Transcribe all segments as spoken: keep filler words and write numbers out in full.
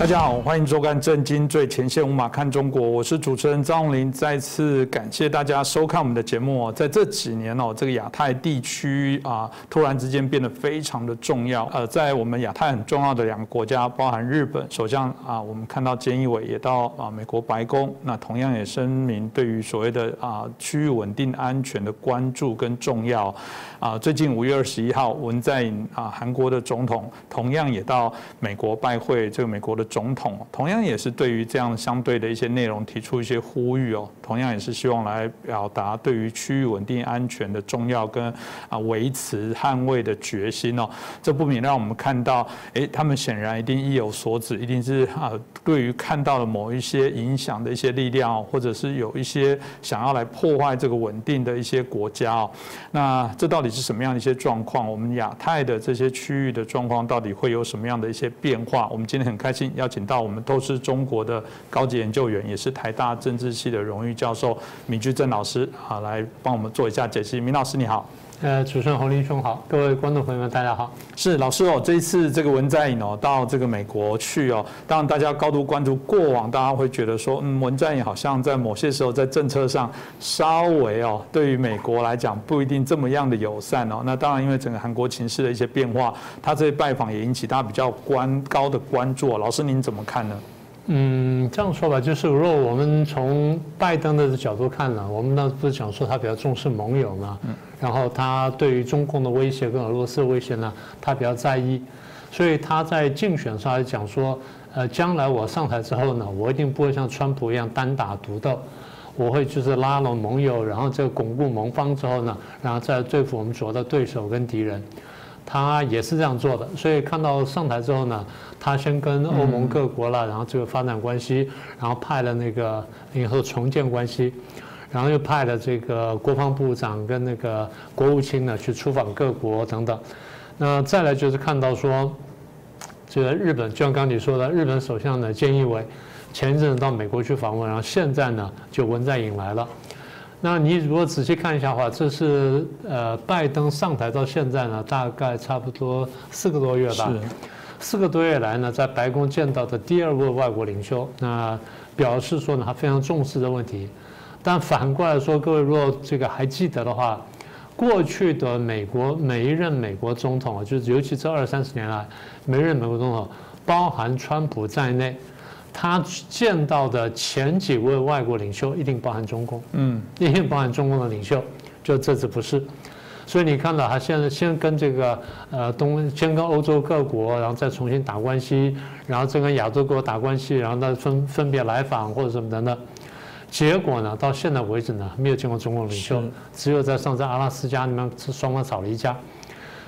大家好，欢迎收看《震惊最前线》，无马看中国，我是主持人张宏林。再次感谢大家收看我们的节目哦。在这几年哦，这个亚太地区啊，突然之间变得非常的重要。呃，在我们亚太很重要的两个国家，包含日本首相啊，我们看到菅义伟也到啊美国白宫，那同样也声明对于所谓的啊区域稳定安全的关注跟重要。啊，最近五月二十一号，文在寅啊韩国的总统同样也到美国拜会这个美国的。 总统同样也是对于这样相对的一些内容提出一些呼吁哦，同样也是希望来表达对于区域稳定安全的重要跟啊维持捍卫的决心哦。这不免让我们看到，哎，他们显然一定意有所指，一定是啊对于看到了某一些影响的一些力量，或者是有一些想要来破坏这个稳定的一些国家哦。那这到底是什么样的一些状况？我们亚太的这些区域的状况到底会有什么样的一些变化？我们今天很开心。 邀请到我们透视中国的高级研究员，也是台大政治系的荣誉教授闵居正老师啊，来帮我们做一下解析。闵老师你好，呃，主持人洪林兄好，各位观众朋友们大家好。是老师哦，这一次这个文在寅哦到这个美国去哦，当然大家高度关注过往，大家会觉得说，嗯，文在寅好像在某些时候在政策上稍微哦，对于美国来讲不一定这么样的友善哦。那当然因为整个韩国情势的一些变化，他这一拜访也引起大家比较关高的关注。老师。 您怎么看呢？嗯，这样说吧，就是如果我们从拜登的角度看呢，我们那不是讲说他比较重视盟友嘛，然后他对于中共的威胁跟俄罗斯的威胁呢，他比较在意，所以他在竞选上还讲说，呃，将来我上台之后呢，我一定不会像川普一样单打独斗，我会就是拉拢盟友，然后这个巩固盟邦之后呢，然后再对付我们主要的对手跟敌人。 他也是这样做的，所以看到上台之后呢，他先跟欧盟各国了，然后这个发展关系，然后派了那个以后重建关系，然后又派了这个国防部长跟那个国务卿呢去出访各国等等。那再来就是看到说，这个日本就像刚你说的，日本首相呢菅义伟前一阵到美国去访问，然后现在呢就文在寅来了。 那你如果仔细看一下的话，这是呃拜登上台到现在呢，大概差不多四个多月吧。四个多月来呢，在白宫见到的第二位外国领袖，那表示说呢，他非常重视这问题。但反过来说，各位如果这个还记得的话，过去的美国每一任美国总统啊，就是尤其这二三十年来，每一任美国总统，包含川普在内，他见到的前几位外国领袖一定包含中共，嗯，一定包含中共的领袖，就这次不是，所以你看到他现在先跟这个呃东，先跟欧洲各国，然后再重新打关系，然后再跟亚洲各国打关系，然后再分分别来访或者什么等等，结果呢，到现在为止呢，没有见过中共领袖，只有在上次阿拉斯加那边双方吵了一架，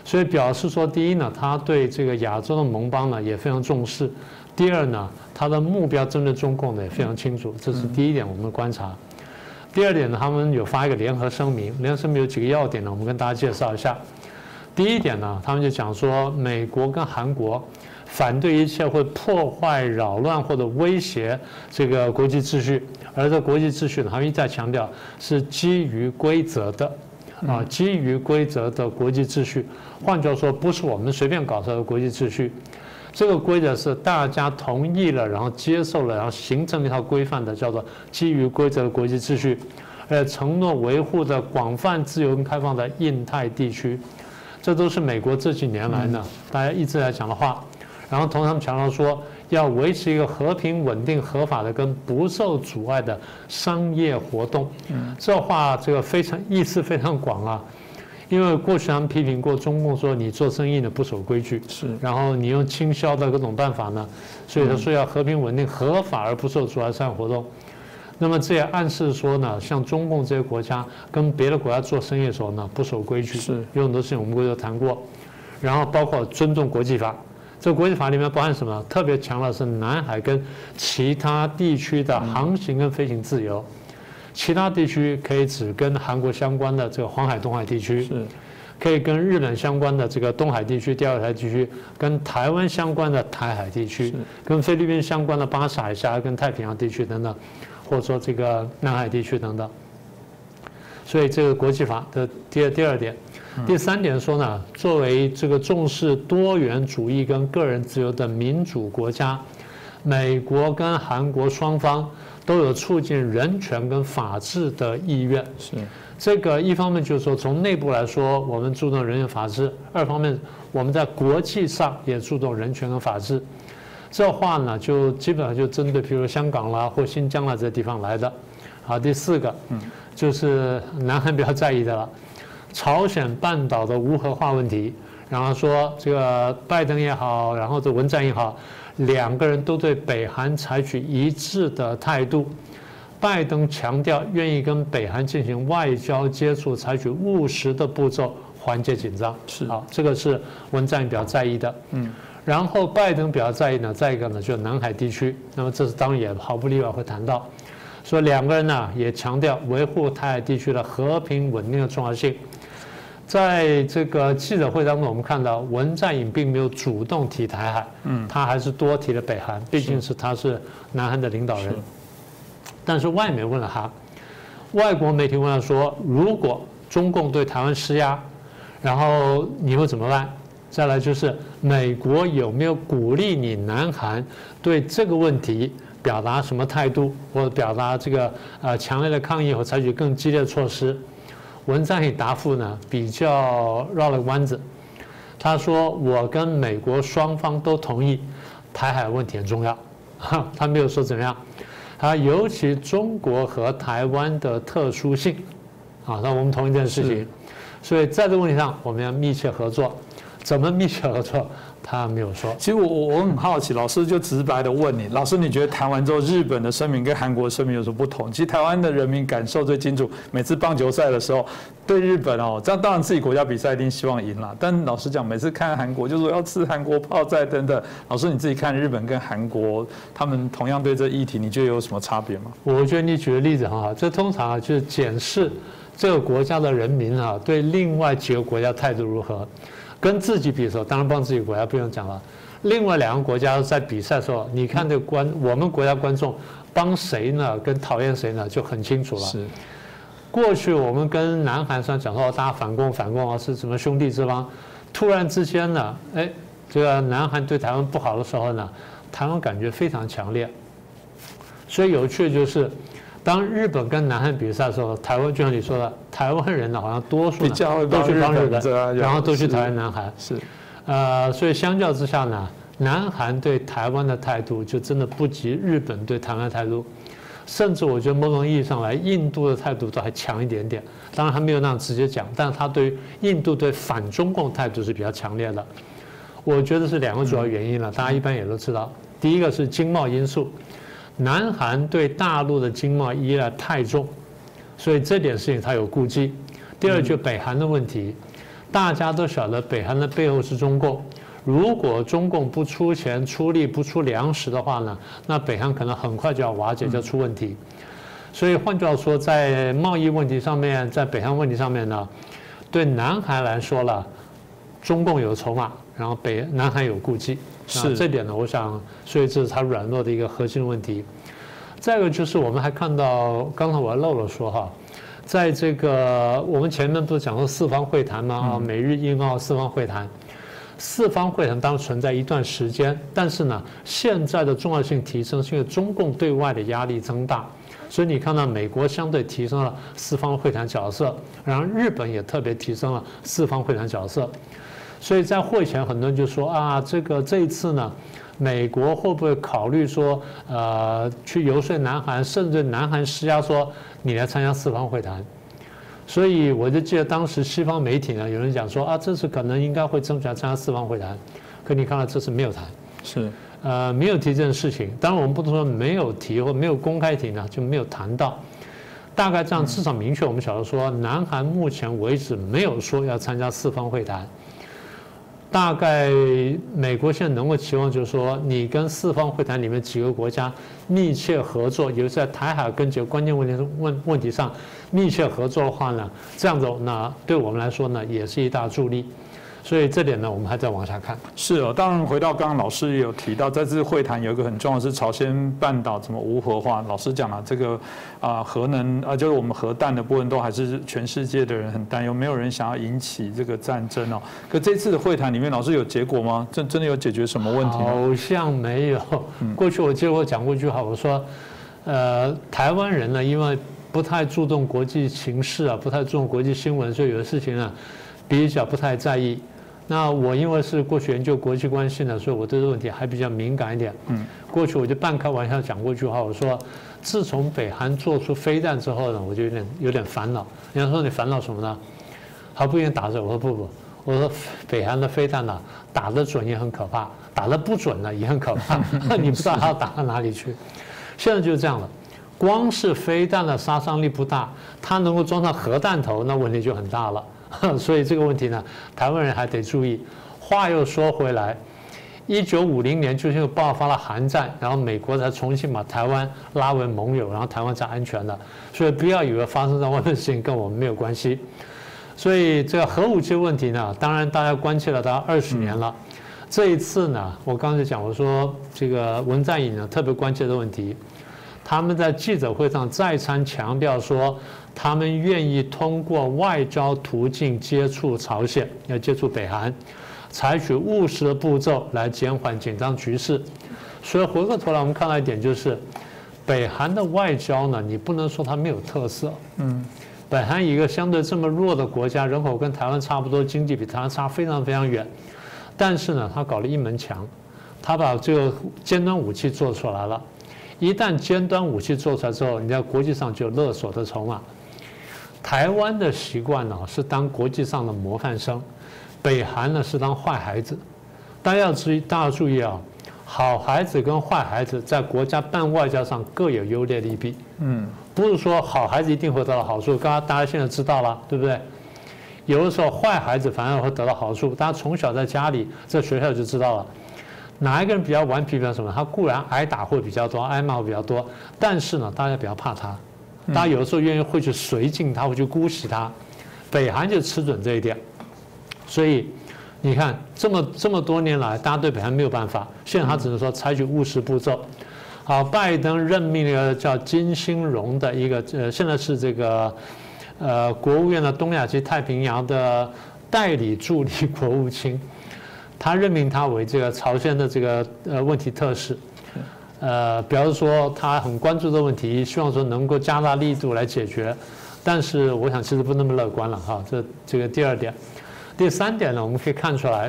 所以表示说，第一呢，他对这个亚洲的盟邦呢也非常重视。 第二呢，他的目标针对中共呢也非常清楚，这是第一点我们观察。第二点呢，他们有发一个联合声明，联合声明有几个要点呢，我们跟大家介绍一下。第一点呢，他们就讲说，美国跟韩国反对一切会破坏、扰乱或者威胁这个国际秩序，而这国际秩序呢，他们一再强调是基于规则的。 啊，基于规则的国际秩序，换句话说，不是我们随便搞出来的国际秩序。这个规则是大家同意了，然后接受了，然后形成了一套规范的，叫做基于规则的国际秩序，而承诺维护的广泛、自由跟开放的印太地区，这都是美国这几年来呢大家一直在讲的话。然后同时他们强调说，要维持一个和平、稳定、合法的跟不受阻碍的商业活动。这话这个非常意思非常广啊。 因为过去他们批评过中共，说你做生意呢不守规矩，是，然后你用倾销的各种办法呢，所以他说要和平稳定、合法而不受阻碍商业活动。那么这也暗示说呢，像中共这些国家跟别的国家做生意的时候呢，不守规矩，是，有很多事情我们过去都谈过。然后包括尊重国际法，这国际法里面包含什么？特别强调是南海跟其他地区的航行跟飞行自由。 其他地区可以指跟韩国相关的这个黄海、东海地区，可以跟日本相关的这个东海地区、第二台地区，跟台湾相关的台海地区，跟菲律宾相关的巴士海峡、跟太平洋地区等等，或者说这个南海地区等等。所以这个国际法的第第二点，第三点说呢，作为这个重视多元主义跟个人自由的民主国家。美国跟韩国双方都有促进人权跟法治的意愿。是这个一方面就是说，从内部来说，我们注重人权法治；二方面，我们在国际上也注重人权跟法治。这话呢，就基本上就针对，譬如香港啦或新疆啦这些地方来的。好，第四个，就是南韩比较在意的了，朝鲜半岛的无核化问题。然后说这个拜登也好，然后这文在寅也好，两个人都对北韩采取一致的态度。拜登强调愿意跟北韩进行外交接触，采取务实的步骤缓解紧张。是啊，这个是文在寅比较在意的。嗯。然后拜登比较在意呢，再一个呢，就是南海地区。那么这是当然也毫不例外会谈到，所以两个人呢也强调维护台海地区的和平稳定的重要性。在这个记者会当中，我们看到文在寅并没有主动提台海，嗯，他还是多提了北韩，毕竟是他是南韩的领导人。但是外媒问了他，外国媒体问他说，如果中共对台湾施压，然后你会怎么办？再来就是美国有没有鼓励你南韩对这个问题表达什么态度，或者表达这个呃强烈的抗议和采取更激烈的措施？文在寅答复呢比较绕了弯子，他说我跟美国双方都同意台海问题很重要，他没有说怎么样，他尤其中国和台湾的特殊性，啊，那我们同意这件事情，所以在这个问题上我们要密切合作，怎么密切合作？他没有说。其实我我很好奇，老师就直白的问你，老师你觉得谈完之后，日本的声明跟韩国声明有什么不同？其实台湾的人民感受最清楚。每次棒球赛的时候，对日本哦，这样当然自己国家比赛一定希望赢啦。但老实讲，每次看韩国就是要吃韩国泡菜等等。老师你自己看日本跟韩国，他们同样对这议题，你觉得有什么差别吗？我觉得你举的例子很好，这通常就是检视这个国家的人民啊，对另外几个国家态度如何。跟自己比的时候，当然帮自己国家不用讲了。另外两个国家在比赛的时候，你看这观我们国家观众帮谁呢？跟讨厌谁呢？就很清楚了。是。过去我们跟南韩上讲说，大家反共反共啊，是什么兄弟之邦？突然之间呢，哎，这个南韩对台湾不好的时候呢，台湾感觉非常强烈。所以有趣的就是，当日本跟南韩比赛的时候，台湾就像你说的，台湾人呢好像多数呢都去帮日本，然后都去讨厌南韩。是，呃，所以相较之下呢，南韩对台湾的态度就真的不及日本对台湾的态度，甚至我觉得某种意义上来，印度的态度都还强一点点。当然他没有那样直接讲，但是他对于印度对反中共态度是比较强烈的。我觉得是两个主要原因了，大家一般也都知道。第一个是经贸因素。南韩对大陆的经贸依赖太重，所以这点事情他有顾忌。第二，就北韩的问题，大家都晓得北韩的背后是中共。如果中共不出钱、出力、不出粮食的话呢，那北韩可能很快就要瓦解，就出问题。所以换句话说，在贸易问题上面，在北韩问题上面呢，对南韩来说了，中共有筹码，然后北南韩有顾忌。是这点呢，我想，所以这是它软弱的一个核心问题。再一个就是我们还看到，刚才我还漏了说哈，在这个我们前面不是讲说四方会谈吗？啊，美日印澳四方会谈，四方会谈当然存在一段时间，但是呢，现在的重要性提升是因为中共对外的压力增大，所以你看到美国相对提升了四方会谈角色，然后日本也特别提升了四方会谈角色。所以在会前，很多人就说啊，这个这一次呢，美国会不会考虑说，呃，去游说南韩，甚至南韩施压说你来参加四方会谈？所以我就记得当时西方媒体呢，有人讲说啊，这次可能应该会争取来参加四方会谈，可你看到这次没有谈，是，呃，没有提这件事情。当然我们不能说没有提或没有公开提呢，就没有谈到。大概这样至少明确，我们晓得说，南韩目前为止没有说要参加四方会谈。大概美国现在能够期望就是说，你跟四方会谈里面几个国家密切合作，尤其在台海跟几个关键问题问问题上密切合作的话呢，这样子呢，对我们来说呢，也是一大助力。所以这点呢，我们还在往下看。是哦，当然回到刚刚老师也有提到，在这次会谈有一个很重要的是朝鲜半岛怎么无核化。老师讲了这个啊，核能啊，就是我们核弹的部分都还是全世界的人很担忧，没有人想要引起这个战争哦。可这次的会谈里面，老师有结果吗？真真的有解决什么问题？好像没有。过去我记得我讲过一句话，我说，呃，台湾人呢，因为不太注重国际情势啊，不太注重国际新闻，所以有的事情啊，比较不太在意。那我因为是过去研究国际关系呢，所以我对这个问题还比较敏感一点。嗯，过去我就半开玩笑讲过一句话，我说，自从北韩做出飞弹之后呢，我就有点有点烦恼。人家说你烦恼什么呢？还不愿意打着，我说不不，我说北韩的飞弹呢，打得准也很可怕，打得不准呢也很可怕，你不知道它要打到哪里去。现在就是这样了。光是飞弹的杀伤力不大，它能够装上核弹头，那问题就很大了。所以这个问题呢，台湾人还得注意。话又说回来，一九五零年就是爆发了韩战，然后美国才重新把台湾拉为盟友，然后台湾才安全的。所以不要以为发生在外面的事情跟我们没有关系。所以这个核武器问题呢，当然大家关切了大概二十年了。这一次呢，我刚才讲我说这个文在寅呢特别关切的问题。他们在记者会上再三强调说，他们愿意通过外交途径接触朝鲜，要接触北韩，采取务实的步骤来减缓紧张局势。所以回过头来，我们看到一点就是，北韩的外交呢，你不能说它没有特色。嗯，北韩一个相对这么弱的国家，人口跟台湾差不多，经济比台湾差非常非常远，但是呢，他搞了一门墙，他把这个尖端武器做出来了。一旦尖端武器做出来之后，你在国际上就有勒索的筹码。台湾的习惯呢是当国际上的模范生，北韩呢是当坏孩子。大家要注意，大家注意啊，好孩子跟坏孩子在国家办外交上各有优劣利弊。嗯，不是说好孩子一定会得到好处，刚刚大家现在知道了，对不对？有的时候坏孩子反而会得到好处，大家从小在家里、在学校就知道了。哪一个人比较顽皮，比较什么？他固然挨打会比较多，挨骂会比较多，但是呢，大家比较怕他，大家有的时候愿意会去随敬他，会去姑息他。北韩就吃准这一点，所以你看，这么这么多年来，大家对北韩没有办法，现在他只能说采取务实步骤。好，拜登任命了一个叫金星荣的一个，呃，现在是这个，呃，国务院的东亚及太平洋的代理助理国务卿。他任命他为这个朝鲜的这个呃问题特使，呃，表示说他很关注这问题，希望说能够加大力度来解决。但是我想其实不那么乐观了哈，这这个第二点。第三点呢，我们可以看出来，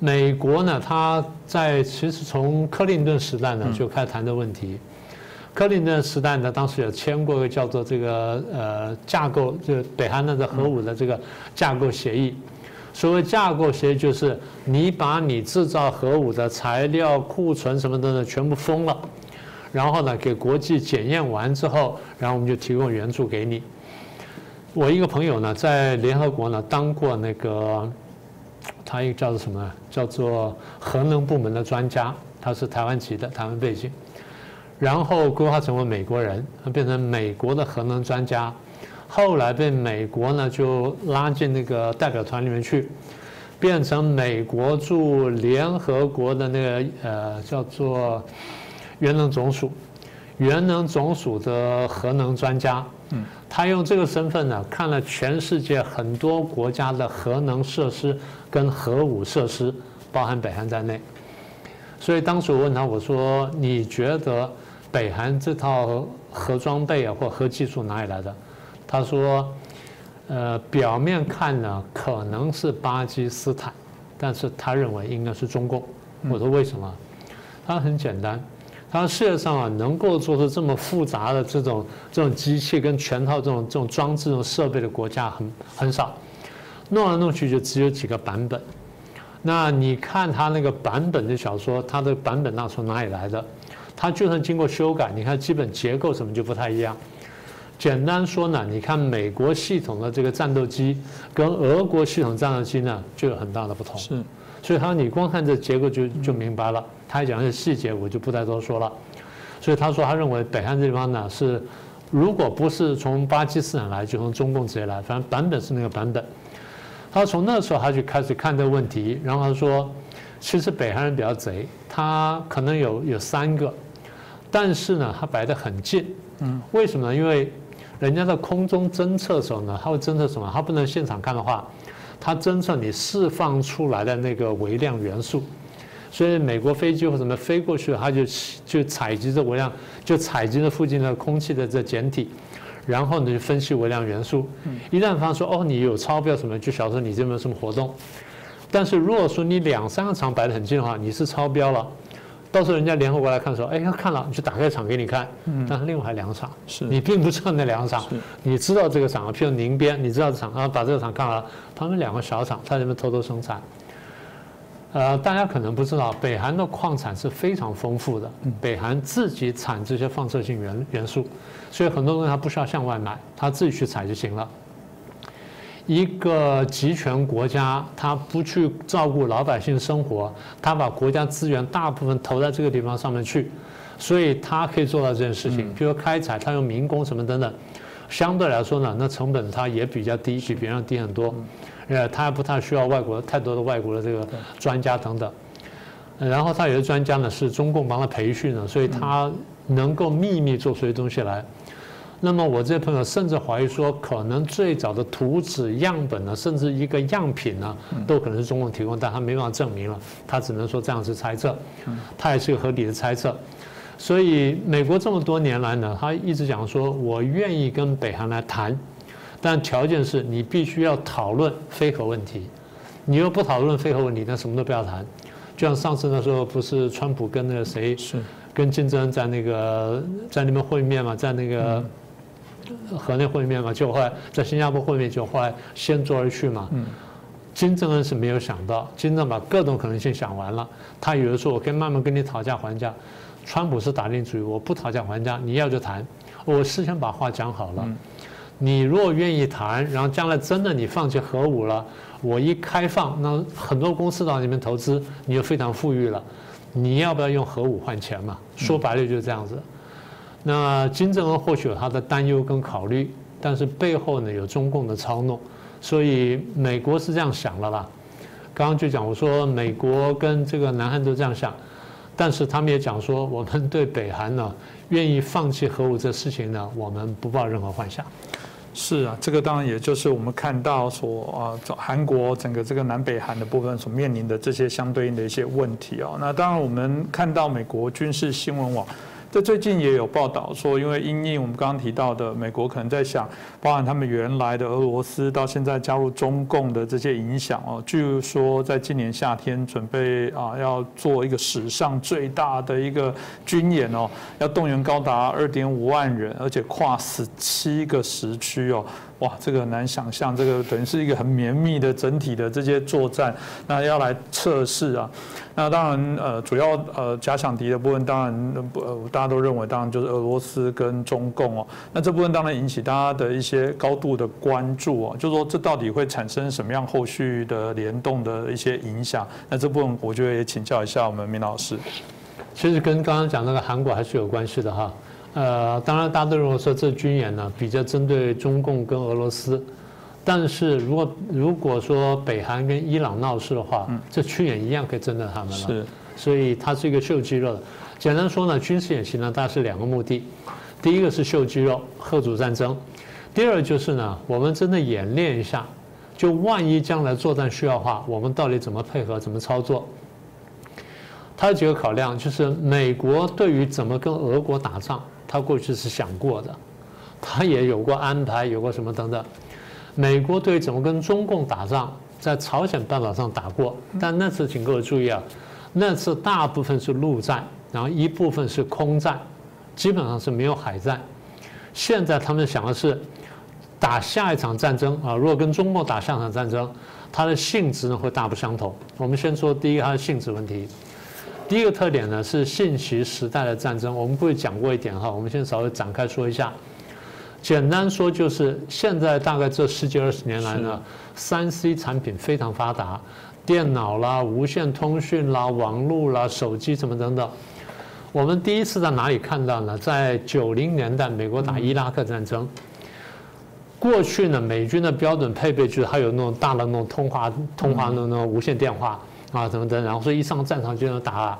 美国呢，他在其实从克林顿时代呢就开始谈的问题。克林顿时代呢，当时也签过一个叫做这个呃架构，就北韩的核武的这个架构协议。所谓架构协议，就是你把你制造核武的材料库存什么的全部封了，然后呢给国际检验完之后，然后我们就提供援助给你。我一个朋友呢，在联合国呢当过那个，他一个叫做什么，叫做核能部门的专家，他是台湾籍的，台湾背景，然后规划成为美国人，他变成美国的核能专家。后来被美国呢就拉进那个代表团里面去，变成美国驻联合国的那个呃叫做原能总署，原能总署的核能专家。嗯，他用这个身份呢看了全世界很多国家的核能设施跟核武设施，包含北韩在内。所以当时我问他，我说你觉得北韩这套核装备啊或核技术哪里来的？他说：“呃，表面看呢，可能是巴基斯坦，但是他认为应该是中共。”我说：“为什么？”他说：“很简单，他说世界上啊，能够做出这么复杂的这种这种机器跟全套这种这种装置、这种设备的国家很很少，弄来弄去就只有几个版本。那你看他那个版本的小说，他的版本那从哪里来的？他就算经过修改，你看基本结构什么就不太一样。”简单说呢，你看美国系统的这个战斗机跟俄国系统战斗机呢，就有很大的不同。是，所以他你光看这结构就就明白了。他讲的细节我就不再多说了。所以他说他认为北韩这地方呢是，如果不是从巴基斯坦来，就从中共直接来，反正版本是那个版本。他从那时候他就开始看这个问题，然后他说，其实北韩人比较贼，他可能有有三个，但是呢，他摆得很近。嗯，为什么呢？因为人家在空中侦测的时候呢，他会侦测什么？他不能现场看的话，他侦测你释放出来的那个微量元素。 所以美国飞机或什么飞过去，它就就采集这微量，就采集了附近的空气的这简体，然后呢就分析微量元素。一旦发现说哦你有超标什么，就晓得你这边有什么活动。但是如果说你两三个厂摆得很近的话，你是超标了，到时候人家联合国来看说，哎他看了，你就打开厂给你看，但是另外两厂，你并不知道那两厂，你知道这个厂啊，譬如宁边，你知道厂啊，把这个厂看了，旁边两个小厂，他在那边偷偷生产。 呃，大家可能不知道，北韩的矿产是非常丰富的。北韩自己产这些放射性元元素，所以很多东西它不需要向外买，它自己去采就行了。一个集权国家，它不去照顾老百姓生活，它把国家资源大部分投在这个地方上面去，所以它可以做到这件事情。比如开采，它用民工什么等等，相对来说呢，那成本它也比较低，比别人低很多。 呃，他不太需要外国太多的外国的这个专家等等，然后他有的专家呢是中共帮他培训的，所以他能够秘密做出一些东西来。那么我这些朋友甚至怀疑说，可能最早的图纸样本呢，甚至一个样品呢，都可能是中共提供，但他没办法证明了，他只能说这样是猜测，他也是个合理的猜测。所以美国这么多年来呢，他一直讲说我愿意跟北韩来谈。 但条件是你必须要讨论非核问题，你又不讨论非核问题，那什么都不要谈。就像上次那时候，不是川普跟那个谁，跟金正恩在那个在那边会面嘛，在那个河内会面嘛，就后来在新加坡会面，就后来先做而去嘛。金正恩是没有想到，金正恩把各种可能性想完了，他有的说我可以慢慢跟你讨价还价。川普是打定主意，我不讨价还价，你要就谈，我事先把话讲好了。 你如果愿意谈，然后将来真的你放弃核武了，我一开放，那很多公司到里面投资，你就非常富裕了。你要不要用核武换钱嘛？说白了就是这样子。那金正恩或许有他的担忧跟考虑，但是背后呢有中共的操弄，所以美国是这样想了啦。刚刚就讲我说美国跟这个南韩都这样想，但是他们也讲说我们对北韩呢愿意放弃核武这事情呢，我们不抱任何幻想。 是啊，这个当然也就是我们看到所啊，韩国整个这个南北韩的部分所面临的这些相对应的一些问题啊。那当然我们看到美国军事新闻网。 这最近也有报道说，因为因应我们刚刚提到的，美国可能在想，包含他们原来的俄罗斯到现在加入中共的这些影响哦。据说在今年夏天准备啊要做一个史上最大的一个军演哦，要动员高达 二点五万人，而且跨十七个时区哦。 哇，这个很难想象，这个等于是一个很绵密的整体的这些作战，那要来测试啊。那当然，呃，主要呃假想敌的部分，当然呃大家都认为，当然就是俄罗斯跟中共哦。那这部分当然引起大家的一些高度的关注哦，就是说这到底会产生什么样后续的联动的一些影响？那这部分我觉得也请教一下我们明老师。其实跟刚刚讲那个韩国还是有关系的哈。 呃，当然，大家都认为说这军演呢比较针对中共跟俄罗斯，但是如果如果说北韩跟伊朗闹事的话，这军演一样可以针对他们了。是，所以它是一个秀肌肉的。简单说呢，军事演习呢大概是两个目的，第一个是秀肌肉，嚇阻战争；第二就是呢，我们真的演练一下，就万一将来作战需要的话，我们到底怎么配合，怎么操作。 它有几个考量，就是美国对于怎么跟俄国打仗，他过去是想过的，他也有过安排，有过什么等等。美国对于怎么跟中共打仗，在朝鲜半岛上打过，但那次请各位注意啊，那次大部分是陆战，然后一部分是空战，基本上是没有海战。现在他们想的是打下一场战争啊，如果跟中共打下一场战争，它的性质呢会大不相同。我们先说第一个它的性质问题。 第一个特点呢是信息时代的战争，我们过去讲过一点哈，我们先稍微展开说一下。简单说就是现在大概这十几二十年来呢，三 C 产品非常发达，电脑啦、无线通讯啦、网络啦、手机什么等等。我们第一次在哪里看到呢？在九零年代，美国打伊拉克战争，过去呢，美军的标准配备就是它有那种大的那种通话通话那种无线电话啊，等等，然后所以一上战场就能打了，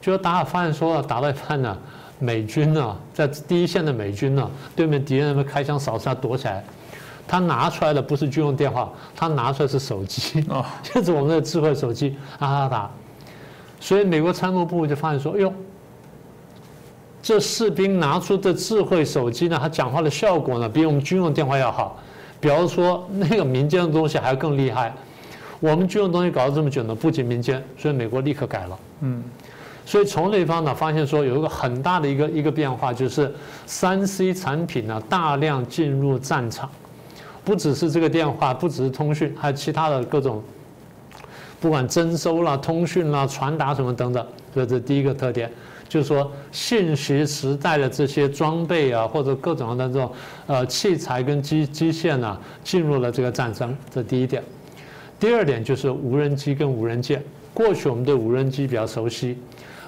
结果打了发现说打到一半呢，美军呢在第一线的美军呢，对面敌人开枪扫射，他躲起来。 他拿出来的不是军用电话，他拿出来是手机，就是我们的智慧手机，啊啊打。所以美国参谋部就发现说，哎呦，这士兵拿出的智慧手机呢，他讲话的效果呢，比我们军用电话要好。比方说那个民间的东西还要更厉害。我们军用东西搞了这么久呢，不及民间，所以美国立刻改了。嗯。所以从这一方呢，发现说有一个很大的一个一个变化，就是三 C 产品呢大量进入战场。 不只是这个电话，不只是通讯，还有其他的各种，不管征收啦、通讯啦、传达什么等等，所以这第一个特点，就是说信息时代的这些装备啊，或者各种的这种呃器材跟机机械呢，进入了这个战争，这第一点。第二点就是无人机跟无人舰，过去我们对无人机比较熟悉，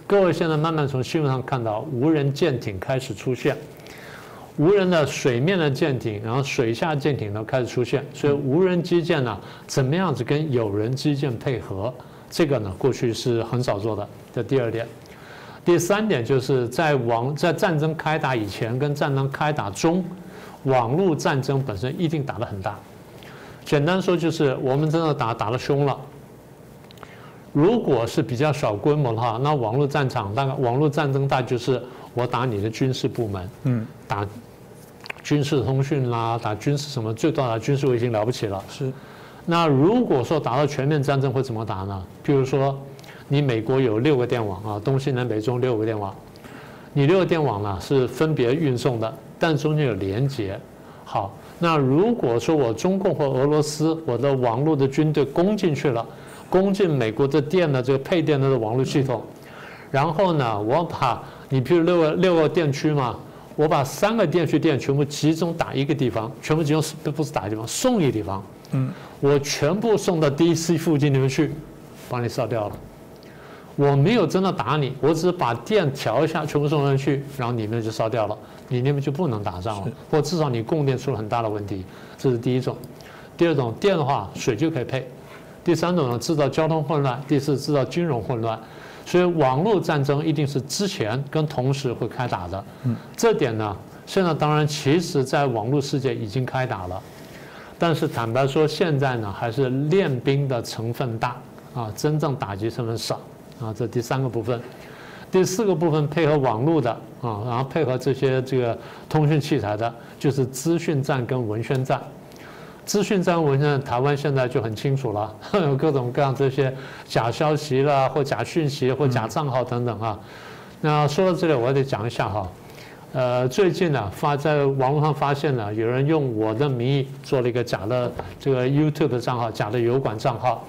各位现在慢慢从新闻上看到无人舰艇开始出现。 无人的水面的舰艇，然后水下舰艇呢开始出现，所以无人机舰呢，怎么样子跟有人机舰配合？这个呢，过去是很少做的。这第二点，第三点就是在网在战争开打以前跟战争开打中，网络战争本身一定打得很大。简单说就是我们真的打打得凶了。如果是比较小规模的话，那网络战场大概网络战争大就是我打你的军事部门，嗯，打。 军事通讯啦，打军事什么，最多打军事卫星了不起了。是。那如果说打到全面战争会怎么打呢？譬如说，你美国有六个电网啊，东西南北中六个电网，你六个电网呢是分别运送的，但中间有连接。好，那如果说我中共或俄罗斯，我的网络的军队攻进去了，攻进美国的电的这个配电的网络系统，然后呢，我把你譬如六个六个电区嘛。 我把三个电区电全部集中打一个地方，全部集中不是打一个地方，送一个地方。嗯，我全部送到 D C 附近里面去，把你烧掉了。我没有真的打你，我只是把电调一下，全部送上去，然后你们就烧掉了，你那边就不能打仗了，或至少你供电出了很大的问题。这是第一种。第二种，电的话水就可以配。第三种呢，制造交通混乱；第四，制造金融混乱。 所以网络战争一定是之前跟同时会开打的，这点呢，现在当然其实在网络世界已经开打了，但是坦白说，现在呢还是练兵的成分大啊，真正打击成分少啊，这第三个部分，第四个部分配合网络的啊，然后配合这些这个通讯器材的，就是资讯战跟文宣战。 资讯战、文宣，台湾现在就很清楚了，有各种各样这些假消息啦，或假讯息，或假账号等等啊。那说到这里，我得讲一下哈，呃，最近呢，发在网络上发现了有人用我的名义做了一个假的这个 YouTube 账号，假的油管账号。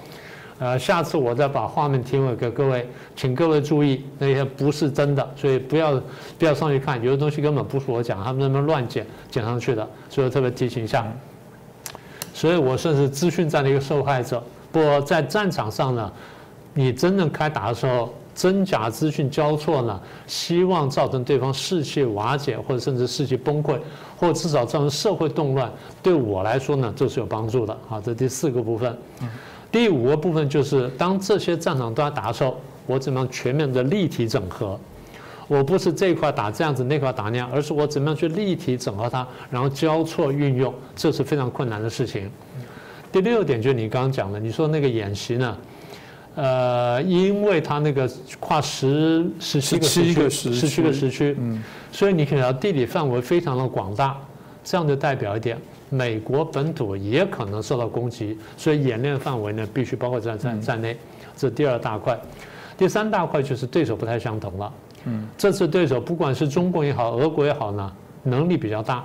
呃，下次我再把画面提供给各位，请各位注意，那些不是真的，所以不要不要上去看，有的东西根本不是我讲，他们那边乱剪剪上去的，所以特别提醒一下。 所以我算是资讯战的一个受害者。不过在战场上呢，你真正开打的时候，真假资讯交错呢，希望造成对方士气瓦解，或者甚至士气崩溃，或者至少造成社会动乱。对我来说呢，这是有帮助的啊。这第四个部分，第五个部分就是当这些战场都在打的时候，我怎么样全面的立体整合？我不是这块打这样子，那块打那样，而是我怎么样去立体整合它，然后交错运用，这是非常困难的事情。第六点就是你刚刚讲的，你说那个演习呢，呃，因为它那个跨十十七个时区，十七个时区，所以你可能地理范围非常的广大，这样就代表一点，美国本土也可能受到攻击，所以演练范围呢必须包括在在在内，这是第二大块。第三大块就是对手不太相同了。 嗯，这次对手不管是中国也好，俄国也好呢，能力比较大，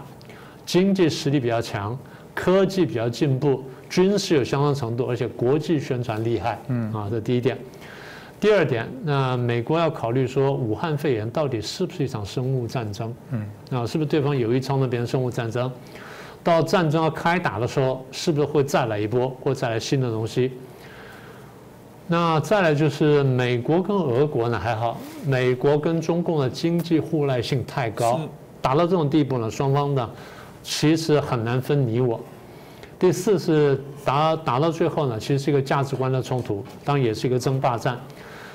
经济实力比较强，科技比较进步，军事有相当程度，而且国际宣传厉害。嗯，啊，这第一点。第二点，那美国要考虑说，武汉肺炎到底是不是一场生物战争？嗯，啊，是不是对方有意操弄别人生物战争？到战争要开打的时候，是不是会再来一波，或再来新的东西？ 那再来就是美国跟俄国呢还好，美国跟中共的经济互赖性太高，打到这种地步呢，双方呢其实很难分你我。第四是打打到最后呢，其实是一个价值观的冲突，当然也是一个争霸战。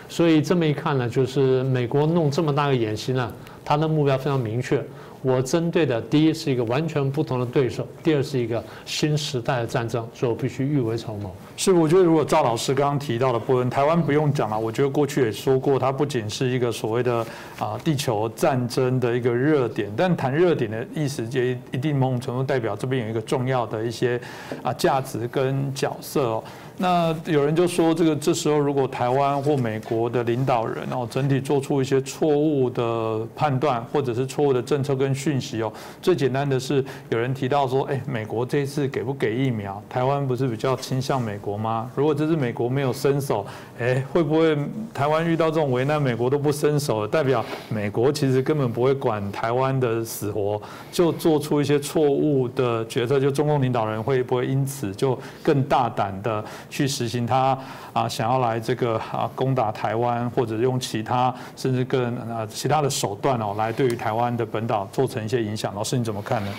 所以这么一看呢，就是美国弄这么大个演习呢，它的目标非常明确。我针对的第一是一个完全不同的对手，第二是一个新时代的战争，所以我必须预为筹谋。是，我觉得如果赵老师刚刚提到的部分，台湾不用讲了，我觉得过去也说过，它不仅是一个所谓的啊地球战争的一个热点，但谈热点的意思也一定某种程度代表这边有一个重要的一些啊价值跟角色哦。那有人就说，这个这时候如果台湾或美国的领导人哦整体做出一些错误的判断，或者是错误的政策跟 讯息哦，最简单的是有人提到说，哎，美国这一次给不给疫苗？台湾不是比较倾向美国吗？如果这次美国没有伸手，哎，会不会台湾遇到这种为难，美国都不伸手，代表美国其实根本不会管台湾的死活，就做出一些错误的决策？就中共领导人会不会因此就更大胆的去实行他啊想要来这个啊攻打台湾，或者用其他甚至更啊其他的手段哦，来对于台湾的本岛 构成一些影响，老师你怎么看呢？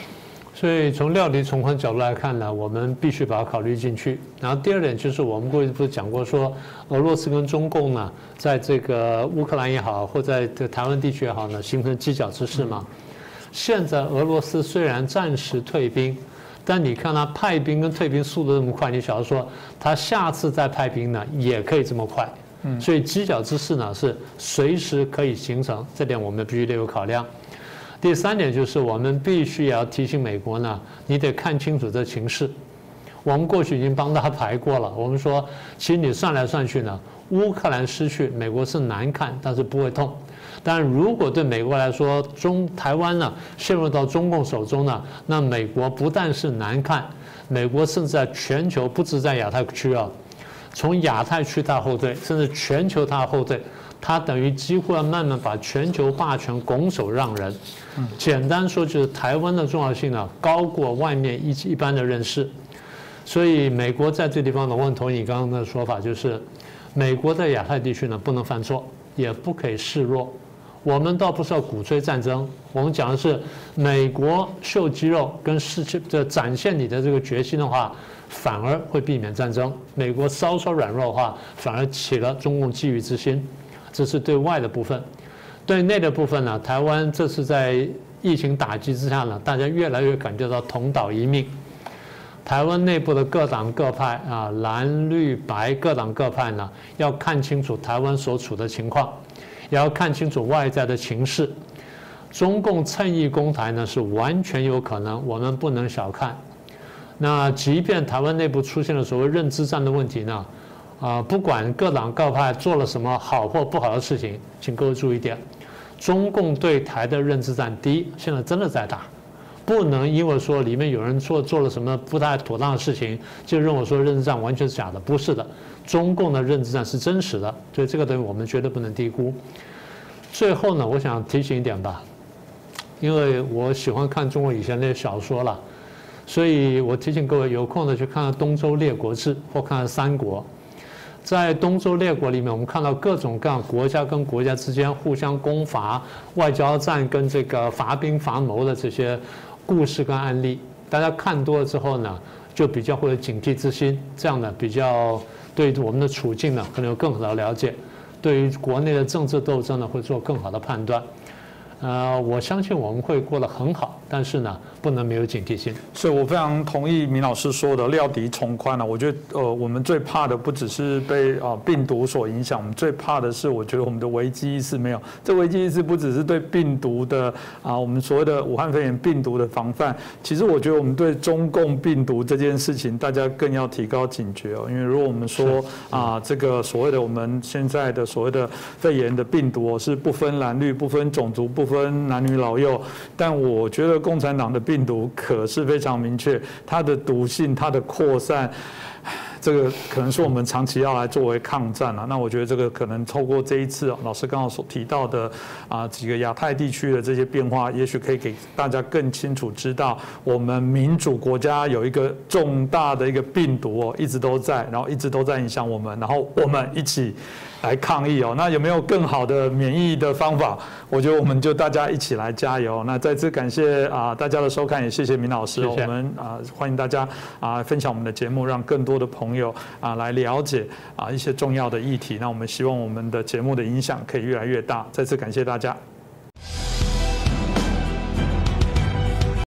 所以从料敌从宽角度来看呢，我们必须把它考虑进去。然后第二点就是我们过去不是讲过说，俄罗斯跟中共呢，在这个乌克兰也好，或在台湾地区也好呢，形成犄角之势嘛。现在俄罗斯虽然暂时退兵，但你看他派兵跟退兵速度这么快，你想要说他下次再派兵呢，也可以这么快。所以犄角之势呢是随时可以形成，这点我们必须得有考量。 第三点就是，我们必须也要提醒美国呢，你得看清楚这情势。我们过去已经帮他排过了，我们说，其实你算来算去呢，乌克兰失去，美国是难看，但是不会痛。但如果对美国来说，中台湾呢陷入到中共手中呢，那美国不但是难看，美国甚至在全球，不止在亚太区啊，从亚太区它后退，甚至全球它后退。 他等于几乎要慢慢把全球霸权拱手让人。简单说，就是台湾的重要性呢，高过外面一一般的认识。所以，美国在这地方呢，我很同意你刚刚的说法，就是美国在亚太地区呢，不能犯错，也不可以示弱。我们倒不是要鼓吹战争，我们讲的是美国秀肌肉跟世界的展现你的这个决心的话， 反而会避免战争。美国稍稍软弱的话，反而起了中共觊觎之心。 这是对外的部分，对内的部分呢，台湾这是在疫情打击之下呢，大家越来越感觉到同岛一命。台湾内部的各党各派啊，蓝绿白各党各派呢，要看清楚台湾所处的情况，也要看清楚外在的情势。中共趁意攻台呢，是完全有可能，我们不能小看。那即便台湾内部出现了所谓认知战的问题呢？ 啊，不管各党各派做了什么好或不好的事情，请各位注意一点：中共对台的认知战，第一，现在真的在打，不能因为说里面有人做做了什么不太妥当的事情，就认为说认知战完全是假的，不是的，中共的认知战是真实的，所以这个东西我们绝对不能低估。最后呢，我想提醒一点吧，因为我喜欢看中国以前那些小说了，所以我提醒各位有空呢去看看《东周列国志》或看看《三国》。 在东周列国里面，我们看到各种各样国家跟国家之间互相攻伐、外交战跟这个伐兵伐谋的这些故事跟案例。大家看多了之后呢，就比较会有警惕之心，这样呢比较对我们的处境呢可能有更好的了解，对于国内的政治斗争呢会做更好的判断。 呃，我相信我们会过得很好，但是呢，不能没有警惕心。所以我非常同意明老师说的“料敌从宽”呢。我觉得，呃，我们最怕的不只是被啊病毒所影响，我们最怕的是，我觉得我们的危机意识没有。这危机意识不只是对病毒的啊，我们所谓的武汉肺炎病毒的防范，其实我觉得我们对中共病毒这件事情，大家更要提高警觉哦。因为如果我们说啊，这个所谓的我们现在的所谓的肺炎的病毒哦，是不分蓝绿、不分种族、不分 分男女老幼，但我觉得共产党的病毒可是非常明确，它的毒性、它的扩散。这个可能是我们长期要来作为抗战啊。那我觉得这个可能透过这一次、喔、老师刚刚所提到的啊几个亚太地区的这些变化，也许可以给大家更清楚知道，我们民主国家有一个重大的一个病毒哦、喔，一直都在，然后一直都在影响我们，然后我们一起来抗疫哦、喔。那有没有更好的免疫的方法？我觉得我们就大家一起来加油。那再次感谢啊大家的收看，也谢谢明老师、喔，我们啊欢迎大家啊分享我们的节目，让更多的朋友啊来了解啊一些重要的议题。那我们希望我们的节目的影响可以越来越大。再次感谢大家。